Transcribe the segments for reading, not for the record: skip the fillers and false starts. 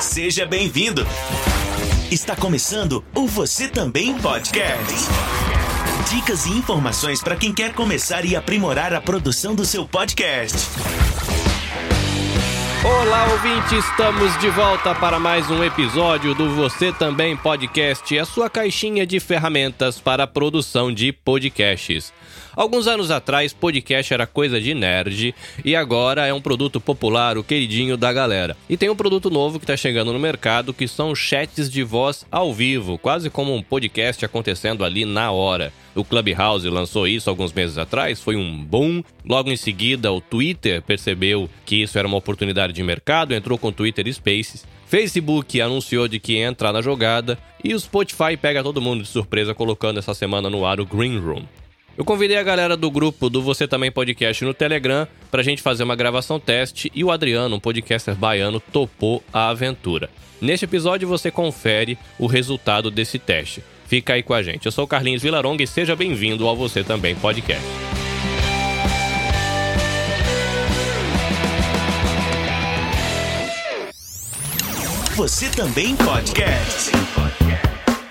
Seja bem-vindo. Está começando o Você Também Podcast. Dicas e informações para quem quer começar e aprimorar a produção do seu podcast. Olá, ouvinte! Estamos de volta para mais um episódio do Você Também Podcast, a sua caixinha de ferramentas para a produção de podcasts. Alguns anos atrás, podcast era coisa de nerd e agora é um produto popular, o queridinho da galera. E tem um produto novo que está chegando no mercado, que são chats de voz ao vivo, quase como um podcast acontecendo ali na hora. O Clubhouse lançou isso alguns meses atrás, foi um boom. Logo em seguida, o Twitter percebeu que isso era uma oportunidade de mercado, entrou com o Twitter Spaces. Facebook anunciou de que ia entrar na jogada e o Spotify pega todo mundo de surpresa colocando essa semana no ar o Greenroom. Eu convidei a galera do grupo do Você Também Podcast no Telegram pra gente fazer uma gravação teste e o Adriano, um podcaster baiano, topou a aventura. Neste episódio você confere o resultado desse teste. Fica aí com a gente. Eu sou o Carlinhos Vilaronga e seja bem-vindo ao Você Também Podcast. Você Também Podcast.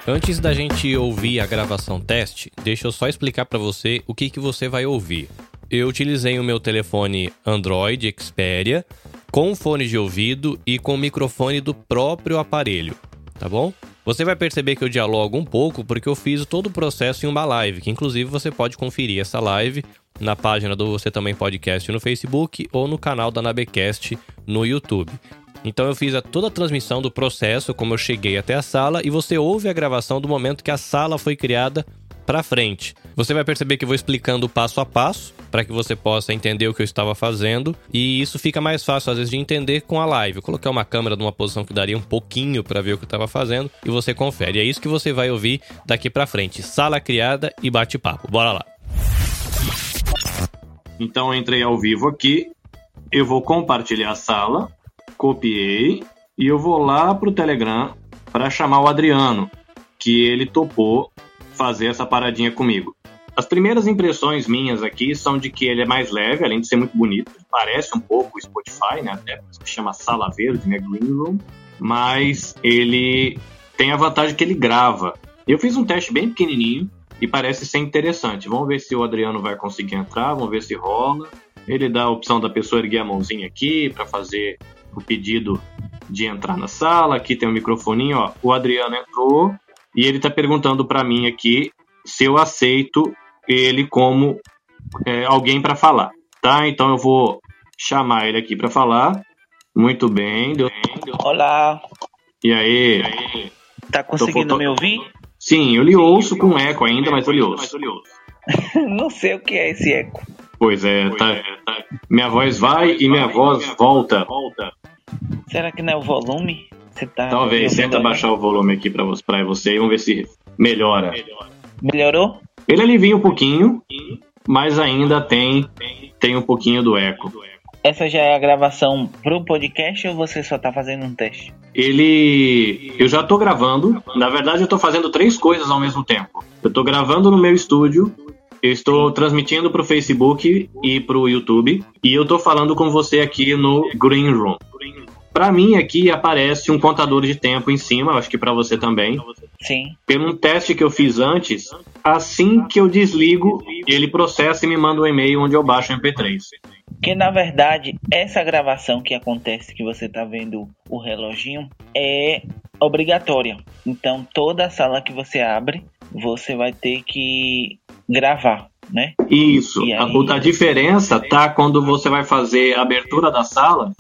Antes da gente ouvir a gravação teste, deixa eu só explicar para você o que você vai ouvir. Eu utilizei o meu telefone Android Xperia com fone de ouvido e com o microfone do próprio aparelho, tá bom? Você vai perceber que eu dialogo um pouco porque eu fiz todo o processo em uma live, que inclusive você pode conferir essa live na página do Você Também Podcast no Facebook ou no canal da Nabecast no YouTube. Então eu fiz toda a transmissão do processo, como eu cheguei até a sala, e você ouve a gravação do momento que a sala foi criada para frente. Você vai perceber que eu vou explicando passo a passo, para que você possa entender o que eu estava fazendo, e isso fica mais fácil, às vezes, de entender com a live. Eu coloquei uma câmera numa posição que daria um pouquinho para ver o que eu estava fazendo, e você confere. É isso que você vai ouvir daqui para frente. Sala criada e bate-papo. Bora lá! Então eu entrei ao vivo aqui, eu vou compartilhar a sala, copiei e eu vou lá pro Telegram para chamar o Adriano, que ele topou fazer essa paradinha comigo. As primeiras impressões minhas aqui são de que ele é mais leve, além de ser muito bonito, parece um pouco o Spotify, né? Até se chama Sala Verde, né? Green Room, mas ele tem a vantagem que ele grava. Eu fiz um teste bem pequenininho e parece ser interessante. Vamos ver se o Adriano vai conseguir entrar, vamos ver se rola. Ele dá a opção da pessoa erguer a mãozinha aqui para fazer o pedido de entrar na sala. Aqui tem um microfoninho, ó. O Adriano entrou e ele tá perguntando para mim aqui se eu aceito ele como alguém para falar, tá? Então eu vou chamar ele aqui para falar. Muito bem, deu. Olá. E aí? Tá conseguindo me ouvir? Sim, eu lhe ouço com eco ainda, mas eu lhe ouço. Não sei o que é esse eco. Pois é. Minha voz vai e minha voz volta. Será que não é o volume? Talvez, tenta baixar o volume aqui pra você e vamos ver se melhora. Melhorou? Ele alivia um pouquinho, mas ainda tem um pouquinho do eco. Essa já é a gravação pro podcast ou você só tá fazendo um teste? Eu já tô gravando. Na verdade, eu tô fazendo três coisas ao mesmo tempo. Eu tô gravando no meu estúdio, eu estou transmitindo para o Facebook e para o YouTube e eu estou falando com você aqui no Green Room. Para mim aqui aparece um contador de tempo em cima, acho que para você também. Sim. Pelo um teste que eu fiz antes, assim que eu desligo, ele processa e me manda um e-mail onde eu baixo o MP3. Que na verdade, essa gravação que acontece, que você está vendo o reloginho, é obrigatória. Então toda sala que você abre, você vai ter que gravar, né? Isso. Aí, a diferença tá quando você vai fazer a abertura da sala,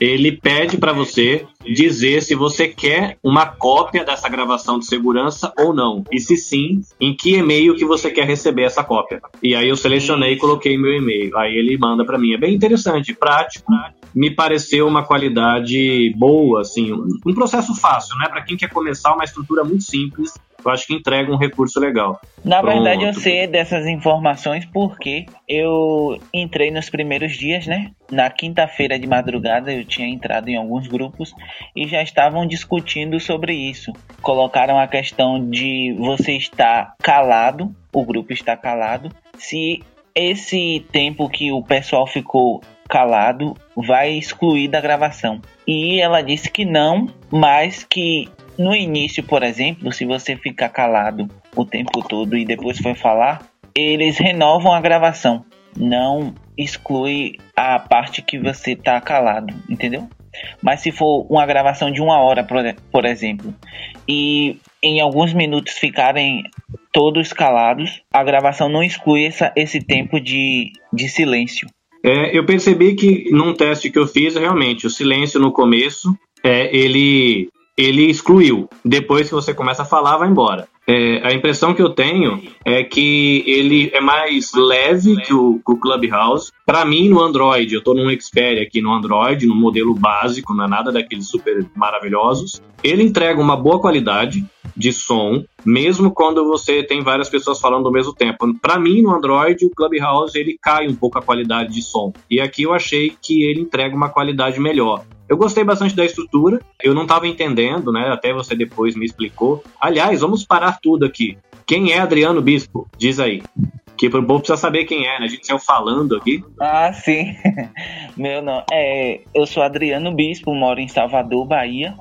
ele pede para você dizer se você quer uma cópia dessa gravação de segurança ou não. E se sim, em que e-mail que você quer receber essa cópia. E aí eu selecionei e coloquei meu e-mail. Aí ele manda para mim. É bem interessante, prático. Me pareceu uma qualidade boa, assim, um processo fácil, né? Para quem quer começar uma estrutura muito simples, eu acho que entrega um recurso legal. Na verdade, eu sei dessas informações porque eu entrei nos primeiros dias, né? Na quinta-feira de madrugada eu tinha entrado em alguns grupos e já estavam discutindo sobre isso. Colocaram a questão de você estar calado, o grupo está calado, se esse tempo que o pessoal ficou calado vai excluir da gravação. E ela disse que não, mas que no início, por exemplo, se você ficar calado o tempo todo e depois for falar, eles renovam a gravação. Não exclui a parte que você tá calado, entendeu? Mas se for uma gravação de 1 hora, por exemplo, e em alguns minutos ficarem todos calados, a gravação não exclui esse tempo de silêncio. Eu percebi que num teste que eu fiz, realmente, o silêncio no começo, ele excluiu. Depois que você começa a falar, vai embora. A impressão que eu tenho é que ele é mais leve que o Clubhouse. Para mim, no Android, eu estou num Xperia aqui no Android, no modelo básico, não é nada daqueles super maravilhosos. Ele entrega uma boa qualidade de som, mesmo quando você tem várias pessoas falando ao mesmo tempo. Para mim, no Android, o Clubhouse ele cai um pouco a qualidade de som. E aqui eu achei que ele entrega uma qualidade melhor. Eu gostei bastante da estrutura, eu não estava entendendo, né? Até você depois me explicou. Aliás, vamos parar tudo aqui. Quem é Adriano Bispo? Diz aí. Que pro povo precisa saber quem é, né? A gente saiu falando aqui. Ah, sim. Meu nome. Eu sou Adriano Bispo, moro em Salvador, Bahia.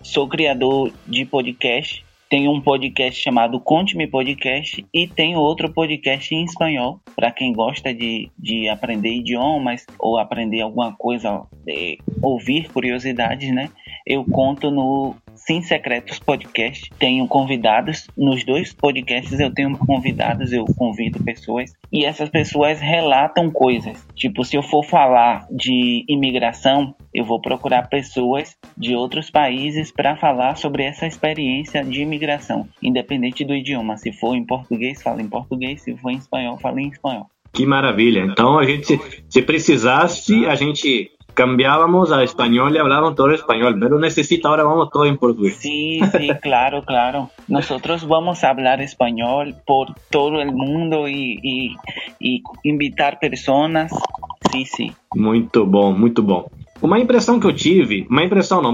Sou criador de podcast. Tenho um podcast chamado Conte-me Podcast e tem outro podcast em espanhol, para quem gosta de aprender idiomas ou aprender alguma coisa, ouvir curiosidades, né? Eu conto no Sem Segredos Podcast, tenho convidados, nos 2 podcasts eu tenho convidados, eu convido pessoas e essas pessoas relatam coisas. Tipo, se eu for falar de imigração, eu vou procurar pessoas de outros países para falar sobre essa experiência de imigração, independente do idioma. Se for em português, fala em português, se for em espanhol, fala em espanhol. Que maravilha! Então, a gente, se precisasse, a gente cambiávamos a espanhol e hablavam todo espanhol, pero necesita ahora vamos todo en portugués. Sí, claro, claro. Nosotros vamos a hablar español por todo el mundo y invitar personas. Sí. Muito bom, muito bom. Uma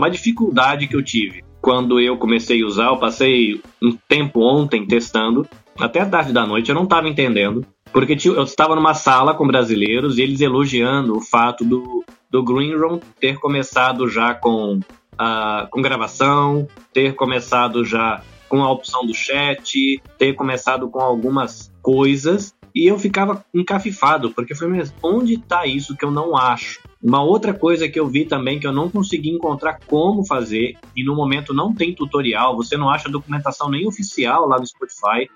dificuldade que eu tive quando eu comecei a usar, eu passei um tempo ontem testando, até a tarde da noite, eu não estava entendendo, porque eu estava numa sala com brasileiros e eles elogiando o fato do Greenroom ter começado já com gravação, ter começado já com a opção do chat, ter começado com algumas coisas, e eu ficava encafifado, porque eu falei, mas onde está isso que eu não acho? Uma outra coisa que eu vi também, que eu não consegui encontrar como fazer, e no momento não tem tutorial, você não acha documentação nem oficial lá no Spotify,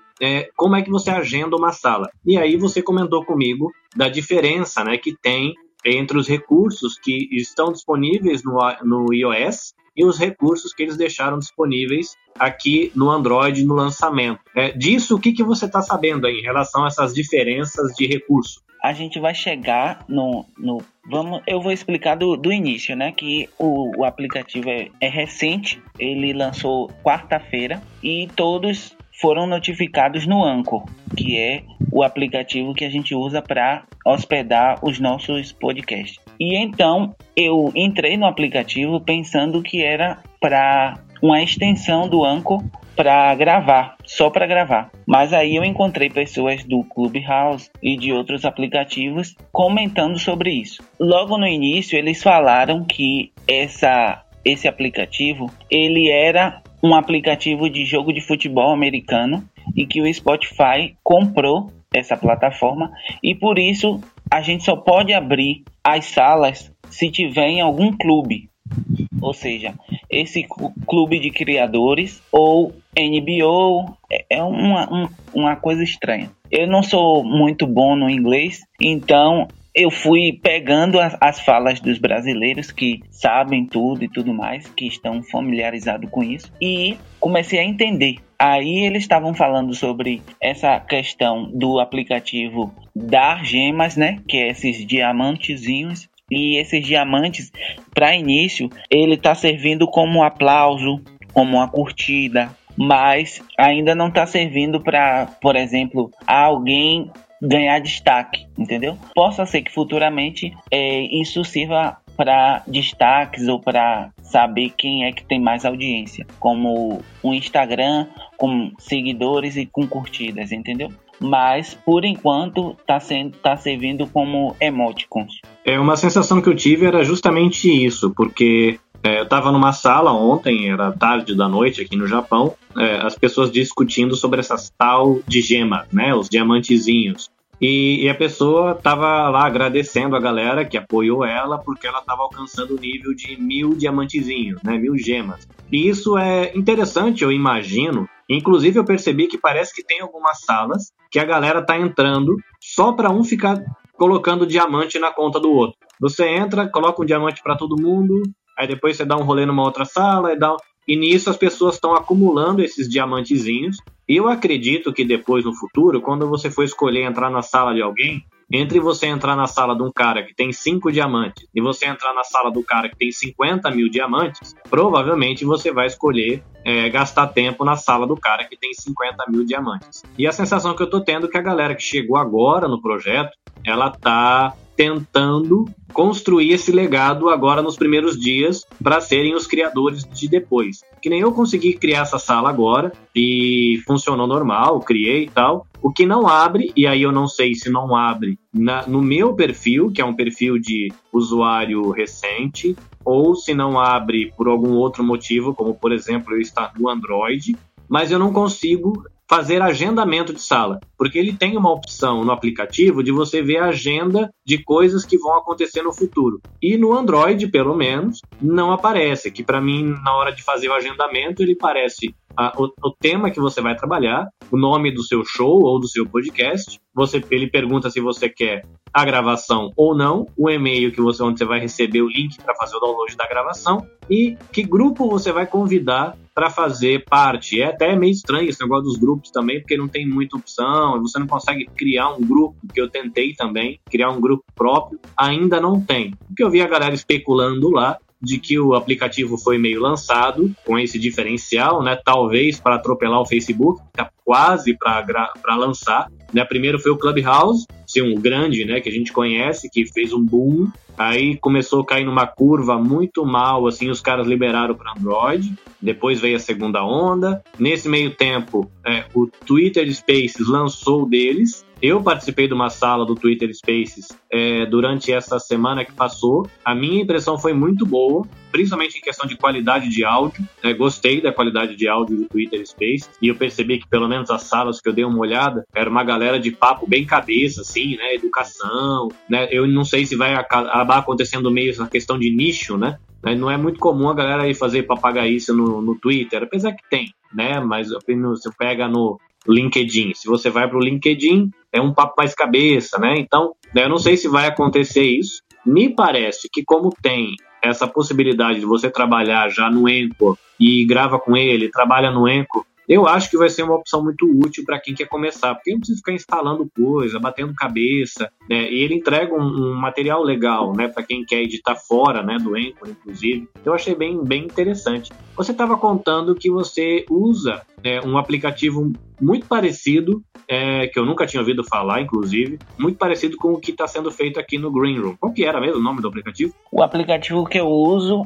como é que você agenda uma sala? E aí você comentou comigo da diferença, né, que tem entre os recursos que estão disponíveis no iOS e os recursos que eles deixaram disponíveis aqui no Android no lançamento. Disso, o que você está sabendo aí em relação a essas diferenças de recurso? A gente vai chegar eu vou explicar do início, né? Que o aplicativo é recente, ele lançou quarta-feira e todos foram notificados no Anchor, que é o aplicativo que a gente usa para hospedar os nossos podcasts. E então eu entrei no aplicativo pensando que era para uma extensão do Anchor para gravar, só para gravar. Mas aí eu encontrei pessoas do Clubhouse e de outros aplicativos comentando sobre isso. Logo no início eles falaram que esse aplicativo ele era um aplicativo de jogo de futebol americano e que o Spotify comprou essa plataforma e por isso a gente só pode abrir as salas se tiver em algum clube. Ou seja, esse clube de criadores ou NBO é uma coisa estranha. Eu não sou muito bom no inglês, então eu fui pegando as falas dos brasileiros que sabem tudo e tudo mais, que estão familiarizados com isso, e comecei a entender. Aí eles estavam falando sobre essa questão do aplicativo dar gemas, né? Que é esses diamantezinhos. E esses diamantes, para início, ele está servindo como um aplauso, como uma curtida, mas ainda não está servindo para, por exemplo, alguém ganhar destaque, entendeu? Possa ser que futuramente isso sirva para destaques ou para saber quem é que tem mais audiência, como o Instagram, com seguidores e com curtidas, entendeu? mas por enquanto tá servindo como emoticons. Uma sensação que eu tive era justamente isso, porque eu estava numa sala ontem, era tarde da noite aqui no Japão, as pessoas discutindo sobre essas tal de gemas, né, os diamantezinhos. E a pessoa estava lá agradecendo a galera que apoiou ela, porque ela estava alcançando o nível de 1000 diamantezinhos, né, 1000 gemas. E isso é interessante, eu imagino. Inclusive eu percebi que parece que tem algumas salas que a galera está entrando só para um ficar colocando diamante na conta do outro. Você entra, coloca um diamante para todo mundo, aí depois você dá um rolê numa outra sala e nisso as pessoas estão acumulando esses diamantezinhos. E eu acredito que depois, no futuro, quando você for escolher entrar na sala de alguém, entre você entrar na sala de um cara que tem 5 diamantes e você entrar na sala do cara que tem 50 mil diamantes, provavelmente você vai escolher gastar tempo na sala do cara que tem 50 mil diamantes. E a sensação que eu tô tendo é que a galera que chegou agora no projeto, ela tá tentando construir esse legado agora nos primeiros dias para serem os criadores de depois. Que nem eu consegui criar essa sala agora e funcionou normal, criei e tal. O que não abre, e aí eu não sei se não abre no meu perfil, que é um perfil de usuário recente, ou se não abre por algum outro motivo, como por exemplo eu estar no Android, mas eu não consigo fazer agendamento de sala, porque ele tem uma opção no aplicativo de você ver a agenda de coisas que vão acontecer no futuro. E no Android, pelo menos, não aparece, que para mim, na hora de fazer o agendamento, ele parece o tema que você vai trabalhar, o nome do seu show ou do seu podcast, ele pergunta se você quer a gravação ou não, o e-mail onde você vai receber o link para fazer o download da gravação e que grupo você vai convidar para fazer parte. É até meio estranho esse negócio dos grupos também, porque não tem muita opção, você não consegue criar um grupo, que eu tentei também, criar um grupo próprio, ainda não tem. Porque eu vi a galera especulando lá, de que o aplicativo foi meio lançado com esse diferencial, né? Talvez para atropelar o Facebook, tá quase para lançar, né? Primeiro foi o Clubhouse, um grande, né, que a gente conhece, que fez um boom, aí começou a cair numa curva muito mal, assim, os caras liberaram para Android, depois veio a segunda onda, nesse meio tempo o Twitter Spaces lançou o deles. Eu participei de uma sala do Twitter Spaces durante essa semana que passou. A minha impressão foi muito boa, principalmente em questão de qualidade de áudio. Gostei da qualidade de áudio do Twitter Spaces e eu percebi que pelo menos as salas que eu dei uma olhada era uma galera de papo bem cabeça, assim, né? Educação, né? Eu não sei se vai acabar acontecendo meio essa questão de nicho, né? Não é muito comum a galera ir fazer papagaice no Twitter, apesar que tem, né? Mas você pega no LinkedIn. Se você vai para o LinkedIn, é um papo mais cabeça, né? Então, eu não sei se vai acontecer isso. Me parece que como tem essa possibilidade de você trabalhar já no Anchor e grava com ele, trabalha no Anchor, eu acho que vai ser uma opção muito útil para quem quer começar, porque não precisa ficar instalando coisa, batendo cabeça, né? E ele entrega um material legal, né, para quem quer editar fora, né, do Anchor, inclusive. Eu achei bem interessante. Você estava contando que você usa um aplicativo muito parecido, que eu nunca tinha ouvido falar, inclusive, muito parecido com o que está sendo feito aqui no Greenroom. Qual que era mesmo o nome do aplicativo? O aplicativo que eu uso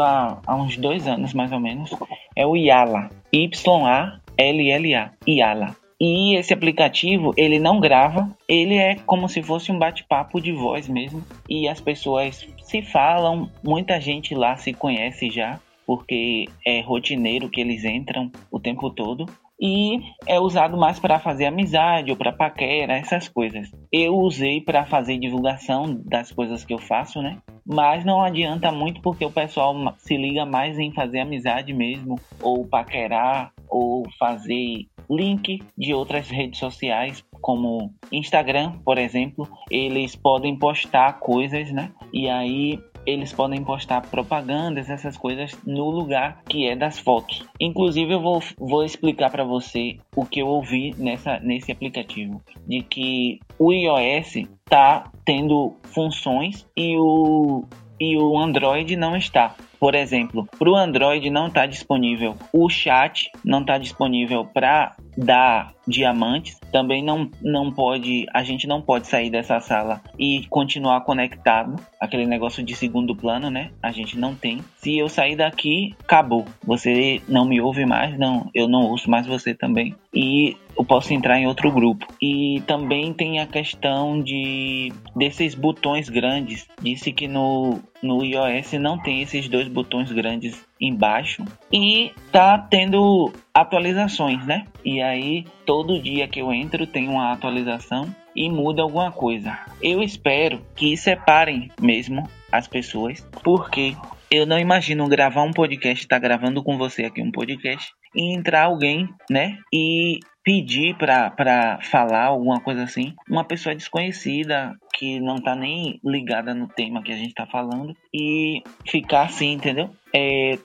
há uns 2 anos, mais ou menos, é o Yala, Y-A-L-L-A, Yala. E esse aplicativo, ele não grava, ele é como se fosse um bate-papo de voz mesmo, e as pessoas se falam, muita gente lá se conhece já, porque é rotineiro que eles entram o tempo todo, e é usado mais para fazer amizade ou para paquera, essas coisas. Eu usei para fazer divulgação das coisas que eu faço, né? Mas não adianta muito porque o pessoal se liga mais em fazer amizade mesmo, ou paquerar, ou fazer link de outras redes sociais, como Instagram, por exemplo. Eles podem postar coisas, né? E aí eles podem postar propagandas, essas coisas, no lugar que é das fotos. Inclusive, eu vou explicar para você o que eu ouvi nesse aplicativo. De que o iOS tá tendo funções e o Android não está. Por exemplo, para o Android não está disponível o chat, não está disponível para dar diamantes, também não pode, a gente não pode sair dessa sala e continuar conectado, aquele negócio de segundo plano, né? A gente não tem. Se eu sair daqui, acabou. Você não me ouve mais, não, eu não ouço mais você também. E eu posso entrar em outro grupo. E também tem a questão desses botões grandes. Disse que no iOS não tem esses dois botões grandes embaixo. E tá tendo atualizações, né? E aí, todo dia que eu entro tem uma atualização e muda alguma coisa. Eu espero que separem mesmo as pessoas, porque eu não imagino gravar um podcast, tá gravando com você aqui um podcast, e entrar alguém, né? E pedir para falar alguma coisa assim, uma pessoa desconhecida que não tá nem ligada no tema que a gente tá falando e ficar assim, entendeu?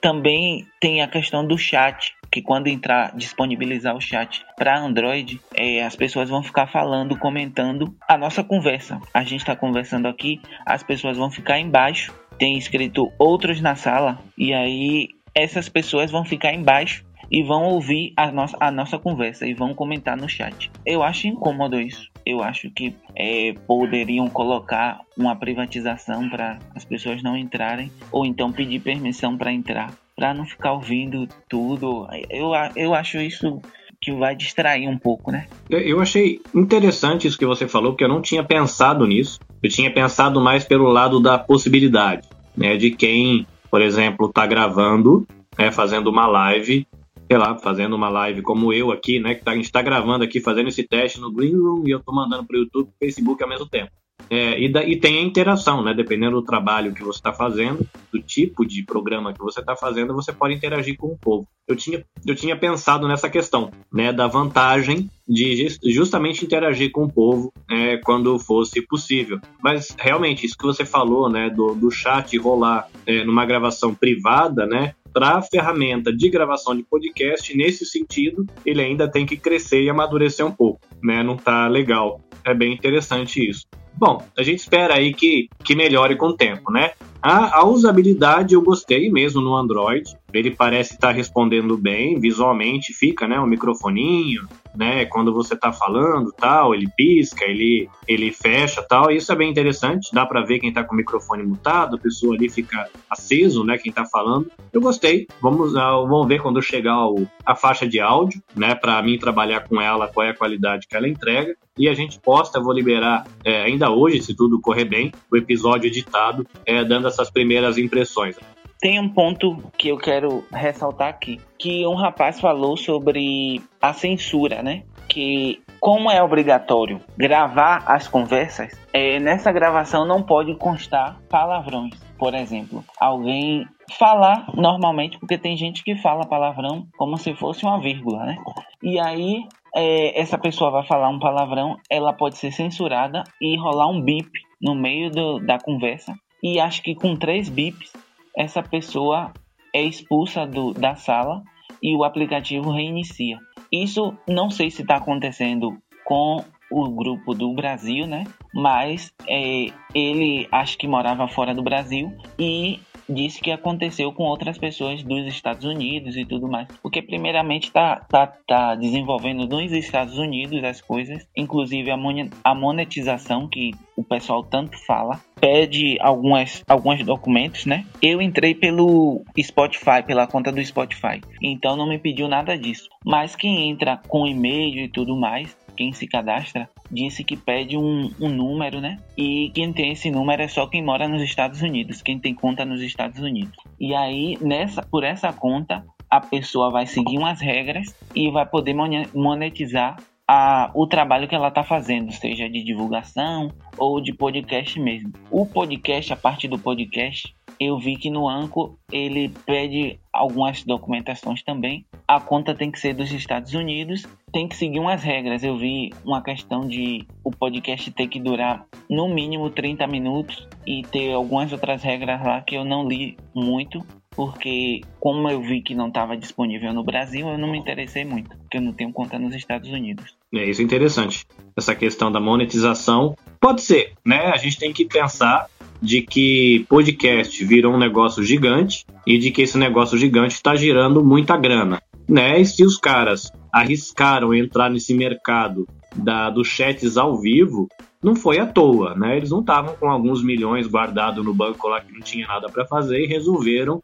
Também tem a questão do chat, que quando entrar, disponibilizar o chat para Android, as pessoas vão ficar falando, comentando a nossa conversa. A gente tá conversando aqui, as pessoas vão ficar embaixo, tem escrito outros na sala, e aí essas pessoas vão ficar embaixo e vão ouvir a nossa conversa e vão comentar no chat. Eu acho incômodo isso. Eu acho que poderiam colocar uma privatização para as pessoas não entrarem, ou então pedir permissão para entrar, para não ficar ouvindo tudo. Eu acho isso que vai distrair um pouco, né? Eu achei interessante isso que você falou, porque eu não tinha pensado nisso. Eu tinha pensado mais pelo lado da possibilidade, né? De quem, por exemplo, está gravando, né, fazendo uma live, sei lá, fazendo uma live como eu aqui, né, a gente está gravando aqui, fazendo esse teste no Greenroom e eu estou mandando para o YouTube e Facebook ao mesmo tempo. E tem a interação, né, dependendo do trabalho que você está fazendo, do tipo de programa que você está fazendo, você pode interagir com o povo. Eu tinha pensado nessa questão, né, da vantagem de justamente interagir com o povo, né, quando fosse possível. Mas realmente, isso que você falou, né, do chat rolar numa gravação privada, né, para a ferramenta de gravação de podcast, nesse sentido, ele ainda tem que crescer e amadurecer um pouco, né? Não tá legal. É bem interessante isso. Bom, a gente espera aí que melhore com o tempo, né? A usabilidade eu gostei mesmo no Android. Ele parece estar respondendo bem, visualmente fica, né, um microfoninho, né, quando você está falando, tal, ele pisca, ele fecha, tal. Isso é bem interessante, dá para ver quem está com o microfone mutado, a pessoa ali fica aceso, né, quem está falando. Eu gostei. Vamos ver quando chegar a faixa de áudio, né, para mim trabalhar com ela, qual é a qualidade que ela entrega. E a gente posta, vou liberar ainda hoje, se tudo correr bem, o episódio editado, dando essas primeiras impressões. Tem um ponto que eu quero ressaltar aqui, que um rapaz falou sobre a censura, né? Que como é obrigatório gravar as conversas, nessa gravação não pode constar palavrões. Por exemplo, alguém falar normalmente, porque tem gente que fala palavrão como se fosse uma vírgula, né? E aí, essa pessoa vai falar um palavrão, ela pode ser censurada e rolar um bip no meio da conversa. E acho que com 3 bips, essa pessoa é expulsa da sala e o aplicativo reinicia. Isso não sei se está acontecendo com o grupo do Brasil, né? Mas ele acho que morava fora do Brasil e disse que aconteceu com outras pessoas dos Estados Unidos e tudo mais. Porque primeiramente tá desenvolvendo nos Estados Unidos as coisas, inclusive a monetização que o pessoal tanto fala, pede alguns documentos, né? Eu entrei pelo Spotify, pela conta do Spotify, então não me pediu nada disso. Mas quem entra com e-mail e tudo mais, quem se cadastra, disse que pede um número, né? E quem tem esse número é só quem mora nos Estados Unidos, quem tem conta nos Estados Unidos. E aí, por essa conta, a pessoa vai seguir umas regras e vai poder monetizar o trabalho que ela está fazendo, seja de divulgação ou de podcast mesmo. O podcast, a parte do podcast, eu vi que no Anchor ele pede algumas documentações também. A conta tem que ser dos Estados Unidos, tem que seguir umas regras. Eu vi uma questão de o podcast ter que durar no mínimo 30 minutos e ter algumas outras regras lá que eu não li muito, porque como eu vi que não estava disponível no Brasil, eu não me interessei muito, porque eu não tenho conta nos Estados Unidos. Isso é interessante. Essa questão da monetização pode ser, né? A gente tem que pensar de que podcast virou um negócio gigante e de que esse negócio gigante está girando muita grana, né? E se os caras arriscaram entrar nesse mercado dos chats ao vivo, não foi à toa, né? Eles não estavam com alguns milhões guardados no banco lá que não tinha nada para fazer e resolveram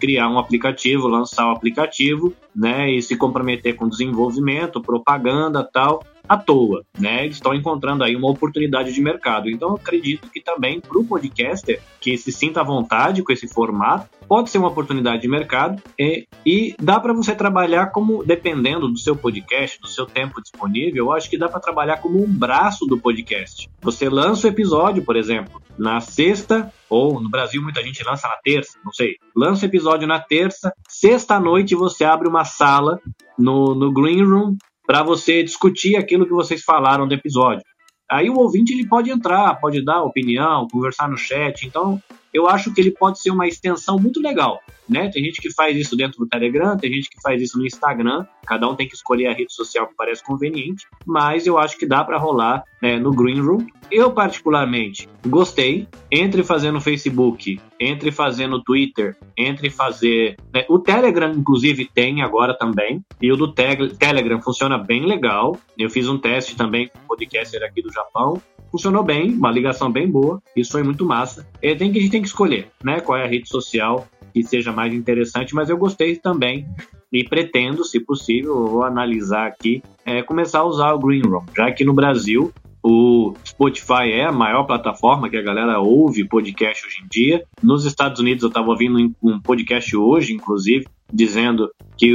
criar um aplicativo, lançar o aplicativo, né? E se comprometer com desenvolvimento, propaganda, tal, à toa, né? Eles estão encontrando aí uma oportunidade de mercado. Então, eu acredito que também para o podcaster que se sinta à vontade com esse formato, pode ser uma oportunidade de mercado e dá para você trabalhar como, dependendo do seu podcast, do seu tempo disponível, eu acho que dá para trabalhar como um braço do podcast. Você lança o episódio, por exemplo, na sexta, ou no Brasil muita gente lança na terça, não sei. Lança o episódio na terça, sexta à noite você abre uma sala no Greenroom para você discutir aquilo que vocês falaram do episódio. Aí o ouvinte ele pode entrar, pode dar opinião, conversar no chat. Então, eu acho que ele pode ser uma extensão muito legal, né? Tem gente que faz isso dentro do Telegram, tem gente que faz isso no Instagram. Cada um tem que escolher a rede social que parece conveniente. Mas eu acho que dá para rolar, né, no Greenroom. Eu, particularmente, gostei. Entre fazer no Facebook, entre fazer no Twitter, entre fazer... né? O Telegram, inclusive, tem agora também. E o do Telegram funciona bem legal. Eu fiz um teste também com um podcaster aqui do Japão. Funcionou bem, uma ligação bem boa. Isso foi muito massa. E a gente tem que escolher, né, qual é a rede social que seja mais interessante, mas eu gostei também e pretendo, se possível, vou analisar aqui, começar a usar o Greenroom, já que no Brasil o Spotify é a maior plataforma que a galera ouve podcast hoje em dia. Nos Estados Unidos eu estava ouvindo um podcast hoje, inclusive, dizendo que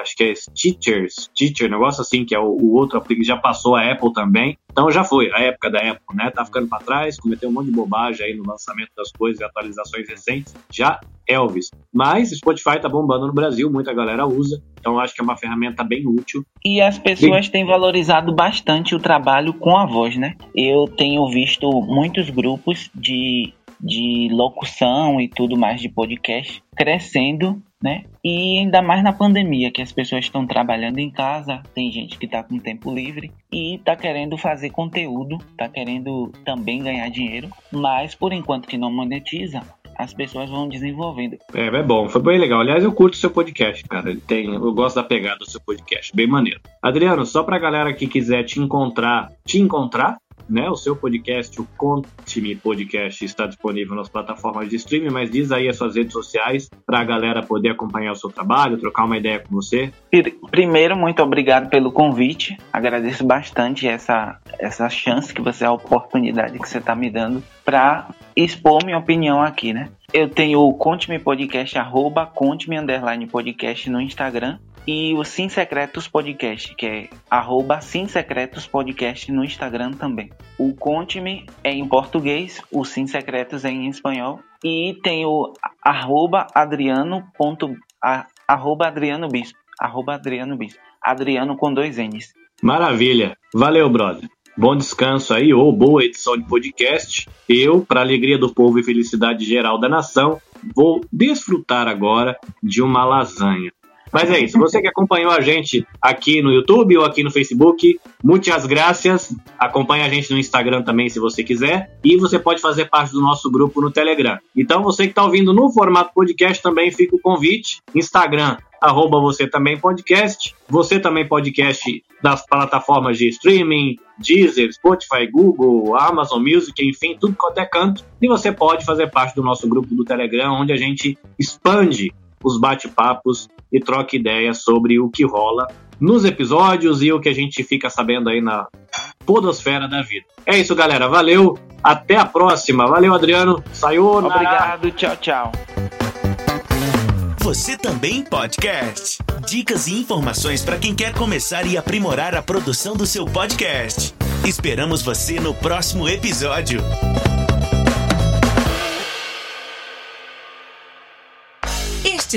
acho que é Teacher, negócio assim, que é o outro aplicativo, já passou a Apple também. Então já foi a época da Apple, né? Tá ficando para trás, cometeu um monte de bobagem aí no lançamento das coisas e atualizações recentes. Já Elvis. Mas Spotify tá bombando no Brasil, muita galera usa. Então acho que é uma ferramenta bem útil. E as pessoas têm valorizado bastante o trabalho com a voz, né? Eu tenho visto muitos grupos de locução e tudo mais de podcast crescendo, né? E ainda mais na pandemia, que as pessoas estão trabalhando em casa, tem gente que está com tempo livre e está querendo fazer conteúdo, está querendo também ganhar dinheiro, mas por enquanto que não monetiza, as pessoas vão desenvolvendo. É bom, foi bem legal. Aliás, eu curto o seu podcast, cara. Eu gosto da pegada do seu podcast, bem maneiro. Adriano, só para a galera que quiser te encontrar, né? O seu podcast, o Conte-me Podcast, está disponível nas plataformas de streaming, mas diz aí as suas redes sociais para a galera poder acompanhar o seu trabalho, trocar uma ideia com você. Primeiro, muito obrigado pelo convite, agradeço bastante essa chance que você, a oportunidade que você está me dando para expor minha opinião aqui, né? Eu tenho o Conte-me Podcast, @Conte_Podcast no Instagram, e o Sem Segredos Podcast, que é @Sem Segredos Podcast no Instagram também. O Conte-me é em português, o Sem Segredos é em espanhol. E tem o @Adriano Bispo. Adriano com 2 N's. Maravilha. Valeu, brother. Bom descanso aí, ou boa edição de podcast. Eu, para alegria do povo e felicidade geral da nação, vou desfrutar agora de uma lasanha. Mas é isso, você que acompanhou a gente aqui no YouTube ou aqui no Facebook, muitas graças, acompanha a gente no Instagram também se você quiser, e você pode fazer parte do nosso grupo no Telegram. Então você que está ouvindo no formato podcast também fica o convite, Instagram, @Você Também Podcast, Você Também Podcast das plataformas de streaming, Deezer, Spotify, Google, Amazon Music, enfim, tudo quanto é canto, e você pode fazer parte do nosso grupo do Telegram, onde a gente expande os bate-papos e troca ideias sobre o que rola nos episódios e o que a gente fica sabendo aí na podosfera da vida. É isso, galera. Valeu. Até a próxima. Valeu, Adriano. Sayonara. Obrigado. Tchau, tchau. Você Também Podcast. Dicas e informações para quem quer começar e aprimorar a produção do seu podcast. Esperamos você no próximo episódio. Este